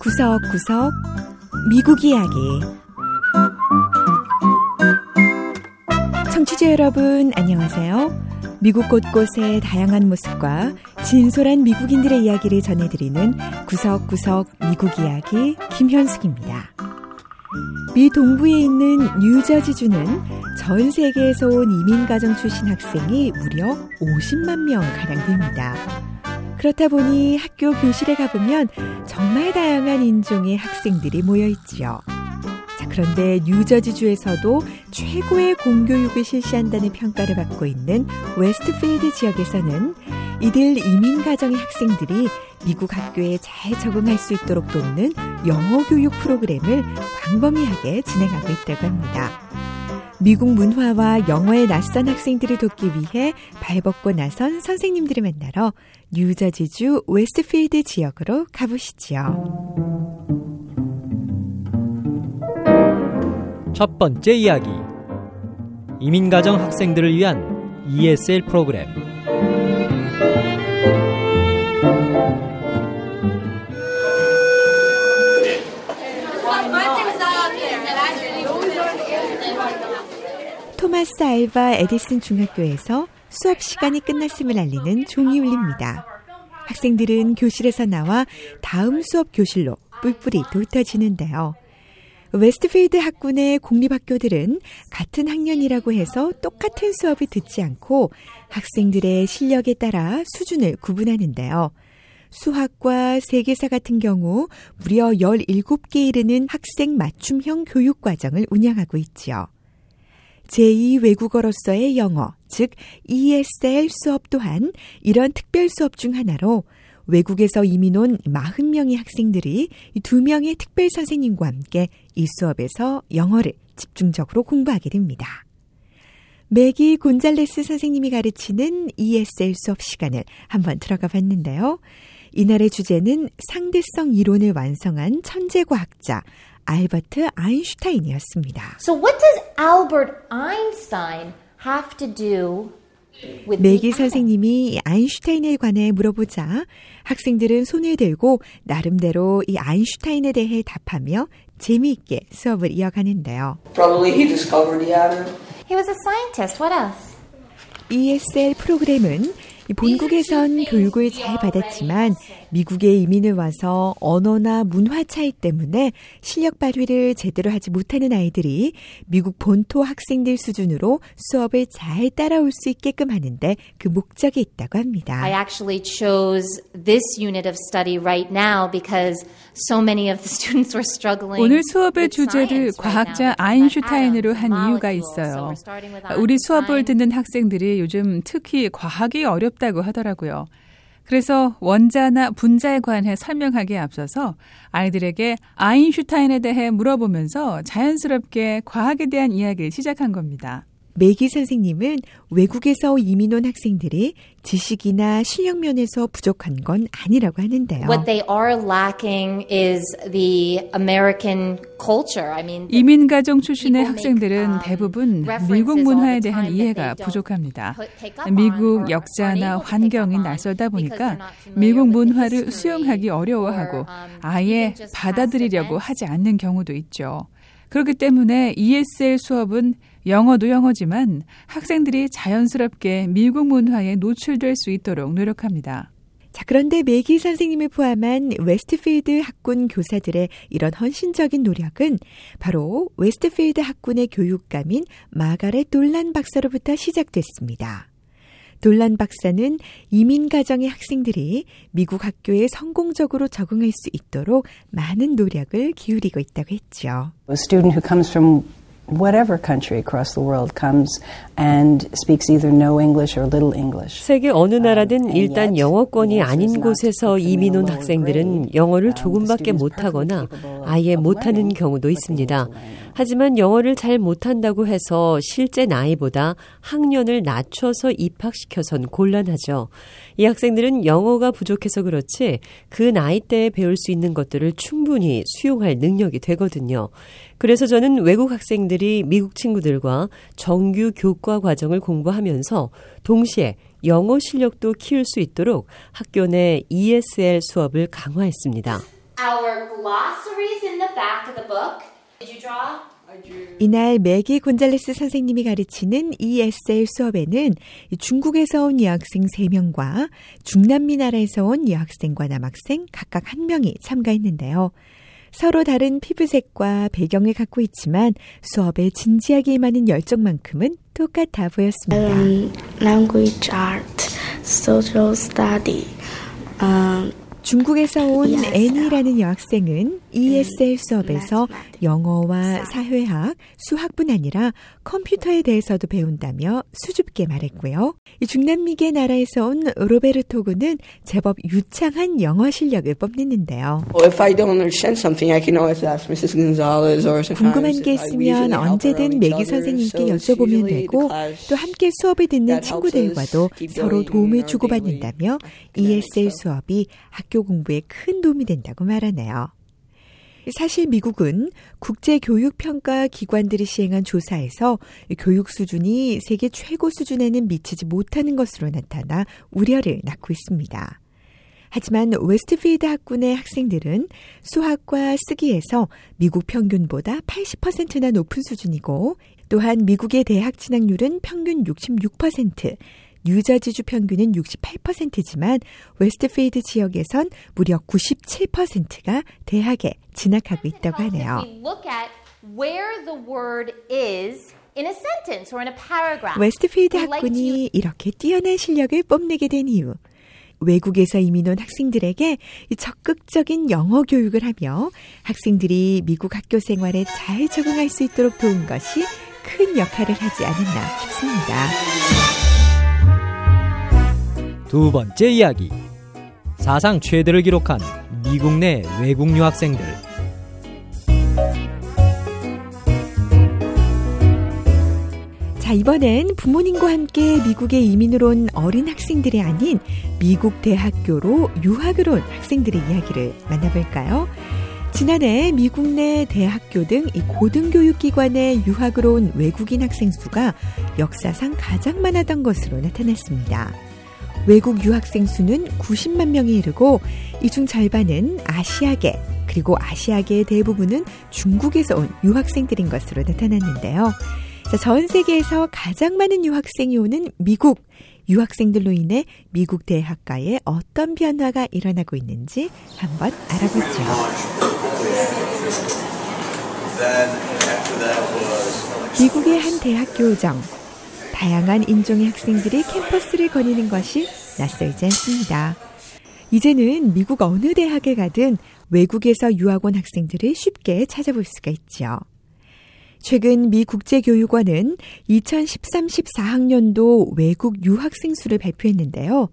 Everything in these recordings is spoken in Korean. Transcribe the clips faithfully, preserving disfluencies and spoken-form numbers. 구석구석 미국 이야기. 청취자 여러분 안녕하세요. 미국 곳곳의 다양한 모습과 진솔한 미국인들의 이야기를 전해드리는 구석구석 미국 이야기 김현숙입니다. 미 동부에 있는 뉴저지주는 전 세계에서 온 이민가정 출신 학생이 무려 오십만 명가량 됩니다. 그렇다 보니 학교 교실에 가보면 정말 다양한 인종의 학생들이 모여있지요. 자, 그런데 뉴저지주에서도 최고의 공교육을 실시한다는 평가를 받고 있는 웨스트필드 지역에서는 이들 이민가정의 학생들이 미국 학교에 잘 적응할 수 있도록 돕는 영어 교육 프로그램을 광범위하게 진행하고 있다고 합니다. 미국 문화와 영어에 낯선 학생들을 돕기 위해 발벗고 나선 선생님들을 만나러 뉴저지주 웨스트필드 지역으로 가보시죠. 첫 번째 이야기. 이민가정 학생들을 위한 이에스엘 프로그램. 스스 알바 에디슨 중학교에서 수업 시간이 끝났음을 알리는 종이 울립니다. 학생들은 교실에서 나와 다음 수업 교실로 뿔뿔이 흩어지는데요. 웨스트필드 학군의 공립학교들은 같은 학년이라고 해서 똑같은 수업을 듣지 않고 학생들의 실력에 따라 수준을 구분하는데요. 수학과 세계사 같은 경우 무려 열일곱 개에 이르는 학생 맞춤형 교육 과정을 운영하고 있지요. 제이 외국어로서의 영어, 즉 이에스엘 수업 또한 이런 특별 수업 중 하나로 외국에서 이민 온 사십 명의 학생들이 두 명의 특별 선생님과 함께 이 수업에서 영어를 집중적으로 공부하게 됩니다. 매기 곤잘레스 선생님이 가르치는 이에스엘 수업 시간을 한번 들어가 봤는데요. 이날의 주제는 상대성 이론을 완성한 천재과학자 알버트 아인슈타인이었습니다. So what does Albert Einstein have to do with 매기 선생님이 아인슈타인에 관해 물어보자 학생들은 손을 들고 나름대로 이 아인슈타인에 대해 답하며 재미있게 수업을 이어가는데요. Probably he discovered the atom. He was a scientist. What else? 이에스엘 프로그램은 본국에선 교육을 잘 받았지만 미국에 이민을 와서 언어나 문화 차이 때문에 실력 발휘를 제대로 하지 못하는 아이들이 미국 본토 학생들 수준으로 수업을 잘 따라올 수 있게끔 하는데 그 목적이 있다고 합니다. I actually chose this unit of study right now because so many of the students were struggling. 오늘 수업의 주제를 과학자 아인슈타인으로 한 이유가 있어요. 우리 수업을 듣는 학생들이 요즘 특히 과학이 어렵 다고 하더라고요. 그래서 원자나 분자에 관해 설명하기에 앞서서 아이들에게 아인슈타인에 대해 물어보면서 자연스럽게 과학에 대한 이야기를 시작한 겁니다. 매기 선생님은 외국에서 이민 온 학생들이 지식이나 실력 면에서 부족한 건 아니라고 하는데요. What they are lacking is the American culture. I mean, 이민 가정 출신의 학생들은 대부분 미국 문화에 대한 이해가 부족합니다. 미국 역사나 환경이 낯설다 보니까 미국 문화를 수용하기 어려워하고 아예 받아들이려고 하지 않는 경우도 있죠. 그렇기 때문에 이에스엘 수업은 영어도 영어지만 학생들이 자연스럽게 미국 문화에 노출될 수 있도록 노력합니다. 자, 그런데 매기 선생님을 포함한 웨스트필드 학군 교사들의 이런 헌신적인 노력은 바로 웨스트필드 학군의 교육감인 마가렛 돌란 박사로부터 시작됐습니다. 돌란 박사는 이민 가정의 학생들이 미국 학교에 성공적으로 적응할 수 있도록 많은 노력을 기울이고 있다고 했죠. A student who comes from whatever country across the world comes and speaks either no English or little English. 세계 어느 나라든 일단 영어권이 아닌 곳에서 이민 온 학생들은 영어를 조금밖에 못하거나 아예 못하는 경우도 있습니다. 하지만 영어를 잘 못한다고 해서 실제 나이보다 학년을 낮춰서 입학시켜선 곤란하죠. 이 학생들은 영어가 부족해서 그렇지 그 나이대에 배울 수 있는 것들을 충분히 수용할 능력이 되거든요. 그래서 저는 외국 학생들이 미국 친구들과 정규 교과 과정을 공부하면서 동시에 영어 실력도 키울 수 있도록 학교 내 이에스엘 수업을 강화했습니다. Our glossaries in the back of the book. Did you draw? 이날 매기 곤잘레스 선생님이 가르치는 이에스엘 수업에는 중국에서 온 여학생 세 명과 중남미 나라에서 온 여학생과 남학생 각각 한 명이 참가했는데요. 서로 다른 피부색과 배경을 갖고 있지만 수업에 진지하게 임하는 열정만큼은 똑같아 보였습니다. Um, language, art, social study. Um, 중국에서 온 애니라는 여학생은 이에스엘 수업에서 영어와 사회학, 수학뿐 아니라 컴퓨터에 대해서도 배운다며 수줍게 말했고요. 중남미계 나라에서 온 로베르토군은 제법 유창한 영어 실력을 뽐냈는데요. 궁금한 게 있으면 언제든 매기 선생님께 여쭤보면 되고 또 함께 수업을 듣는 친구들과도 서로 도움을 주고받는다며 이에스엘 수업이 학교 공부에 큰 도움이 된다고 말하네요. 사실 미국은 국제교육평가 기관들이 시행한 조사에서 교육 수준이 세계 최고 수준에는 미치지 못하는 것으로 나타나 우려를 낳고 있습니다. 하지만 웨스트필드 학군의 학생들은 수학과 쓰기에서 미국 평균보다 팔십 퍼센트나 높은 수준이고 또한 미국의 대학 진학률은 평균 육십육 퍼센트, 뉴저지주 평균은 육십팔 퍼센트지만 웨스트필드 지역에선 무려 구십칠 퍼센트가 대학에 진학하고 있다고 하네요. 웨스트필드 학군이 이렇게 뛰어난 실력을 뽐내게 된 이유. 외국에서 이민 온 학생들에게 적극적인 영어 교육을 하며 학생들이 미국 학교 생활에 잘 적응할 수 있도록 도운 것이 큰 역할을 하지 않았나 싶습니다. 두 번째 이야기. 사상 최대를 기록한 미국 내 외국 유학생들. 자, 이번엔 부모님과 함께 미국에 이민으로 온 어린 학생들이 아닌 미국 대학교로 유학을 온 학생들의 이야기를 만나볼까요? 지난해 미국 내 대학교 등 이 고등교육기관에 유학으로 온 외국인 학생 수가 역사상 가장 많았던 것으로 나타났습니다. 외국 유학생 수는 구십만 명이 이르고 이 중 절반은 아시아계, 그리고 아시아계의 대부분은 중국에서 온 유학생들인 것으로 나타났는데요. 자, 전 세계에서 가장 많은 유학생이 오는 미국, 유학생들로 인해 미국 대학가에 어떤 변화가 일어나고 있는지 한번 알아보죠. 미국의 한 대학 교정. 다양한 인종의 학생들이 캠퍼스를 거니는 것이 낯설지 않습니다. 이제는 미국 어느 대학에 가든 외국에서 유학 온 학생들을 쉽게 찾아볼 수가 있죠. 최근 미 국제교육원은 이천십삼 십사 학년도 외국 유학생 수를 발표했는데요.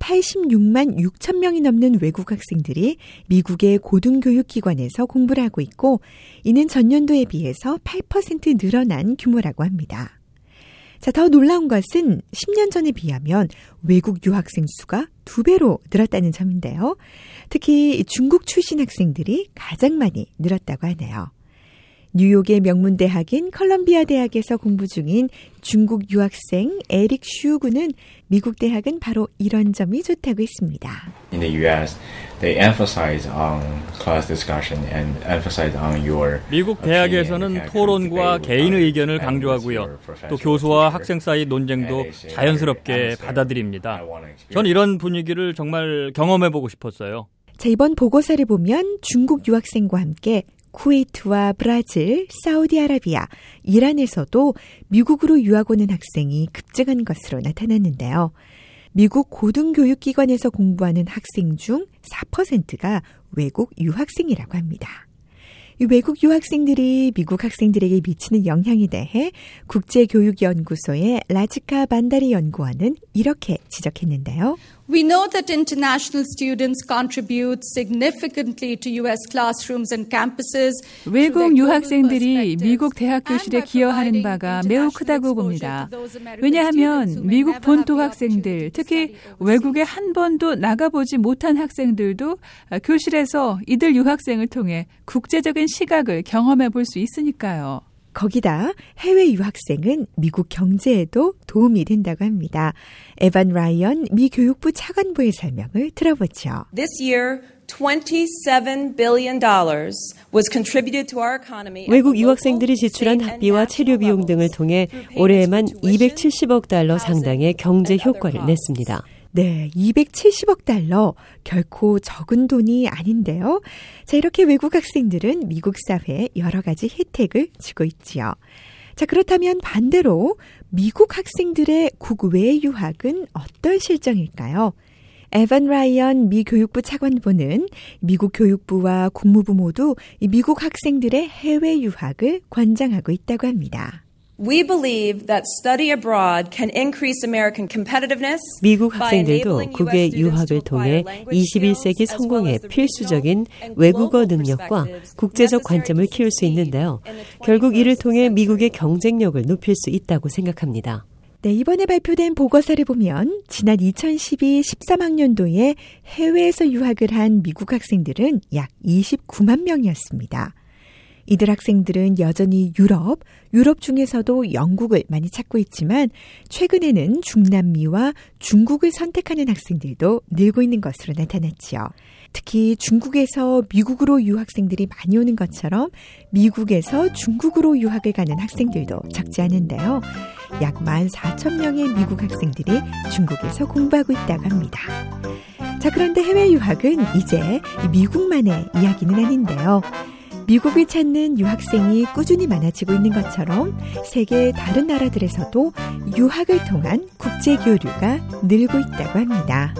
팔십육만 육천 명이 넘는 외국 학생들이 미국의 고등교육기관에서 공부를 하고 있고 이는 전년도에 비해서 팔 퍼센트 늘어난 규모라고 합니다. 자, 더 놀라운 것은 십 년 전에 비하면 외국 유학생 수가 두 배로 늘었다는 점인데요. 특히 중국 출신 학생들이 가장 많이 늘었다고 하네요. 뉴욕의 명문대학인 컬럼비아 대학에서 공부 중인 중국 유학생 에릭 슈 군은 미국 대학은 바로 이런 점이 좋다고 했습니다. In the 유 에스, they emphasize on class discussion and emphasize on your 미국 대학에서는 토론과 개인 의견을 강조하고요. 또 교수와 학생 사이 논쟁도 자연스럽게 받아들입니다. 전 이런 분위기를 정말 경험해보고 싶었어요. 자, 이번 보고서를 보면 중국 유학생과 함께 쿠웨이트와 브라질, 사우디아라비아, 이란에서도 미국으로 유학 오는 학생이 급증한 것으로 나타났는데요. 미국 고등교육기관에서 공부하는 학생 중 사 퍼센트가 외국 유학생이라고 합니다. 이 외국 유학생들이 미국 학생들에게 미치는 영향에 대해 국제교육연구소의 라지카 반다리 연구원은 이렇게 지적했는데요. We know that international students contribute significantly to 유 에스 classrooms and campuses. 외국 유학생들이 미국 대학 교실에 기여하는 바가 매우 크다고 봅니다. 왜냐하면 미국 본토 학생들, 특히 외국에 한 번도 나가보지 못한 학생들도 교실에서 이들 유학생을 통해 국제적인 시각을 경험해 볼 수 있으니까요. 거기다 해외 유학생은 미국 경제에도 도움이 된다고 합니다. 에반 라이언 미 교육부 차관보의 설명을 들어보죠. This year 이십칠 빌리언 달러 was contributed to our economy. 외국 유학생들이 지출한 학비와 체류 비용 등을 통해 올해에만 이백칠십억 달러 상당의 경제 효과를 냈습니다. 네, 이백칠십억 달러. 결코 적은 돈이 아닌데요. 자, 이렇게 외국 학생들은 미국 사회에 여러 가지 혜택을 주고 있지요. 자, 그렇다면 반대로 미국 학생들의 국외 유학은 어떤 실정일까요? 에반 라이언 미 교육부 차관보는 미국 교육부와 국무부 모두 미국 학생들의 해외 유학을 권장하고 있다고 합니다. We believe that study abroad can increase American competitiveness. 미국 학생들도 국외 유학을 통해 이십일 세기 성공의 필수적인 외국어 능력과 국제적 관점을 키울 수 있는데요. 결국 이를 통해 미국의 경쟁력을 높일 수 있다고 생각합니다. 네, 이번에 발표된 보고서를 보면 지난 이천십이 십삼 학년도에 해외에서 유학을 한 미국 학생들은 약 이십구만 명이었습니다. 이들 학생들은 여전히 유럽, 유럽 중에서도 영국을 많이 찾고 있지만 최근에는 중남미와 중국을 선택하는 학생들도 늘고 있는 것으로 나타났지요. 특히 중국에서 미국으로 유학생들이 많이 오는 것처럼 미국에서 중국으로 유학을 가는 학생들도 적지 않은데요. 약 만 사천 명의 미국 학생들이 중국에서 공부하고 있다고 합니다. 자, 그런데 해외 유학은 이제 미국만의 이야기는 아닌데요. 미국을 찾는 유학생이 꾸준히 많아지고 있는 것처럼 세계 다른 나라들에서도 유학을 통한 국제 교류가 늘고 있다고 합니다.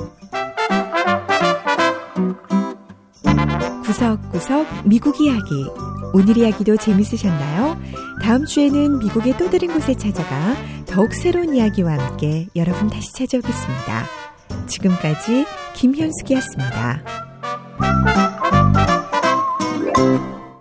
구석구석 미국 이야기. 오늘 이야기도 재밌으셨나요? 다음 주에는 미국의 또 다른 곳에 찾아가 더욱 새로운 이야기와 함께 여러분 다시 찾아오겠습니다. 지금까지 김현숙이었습니다.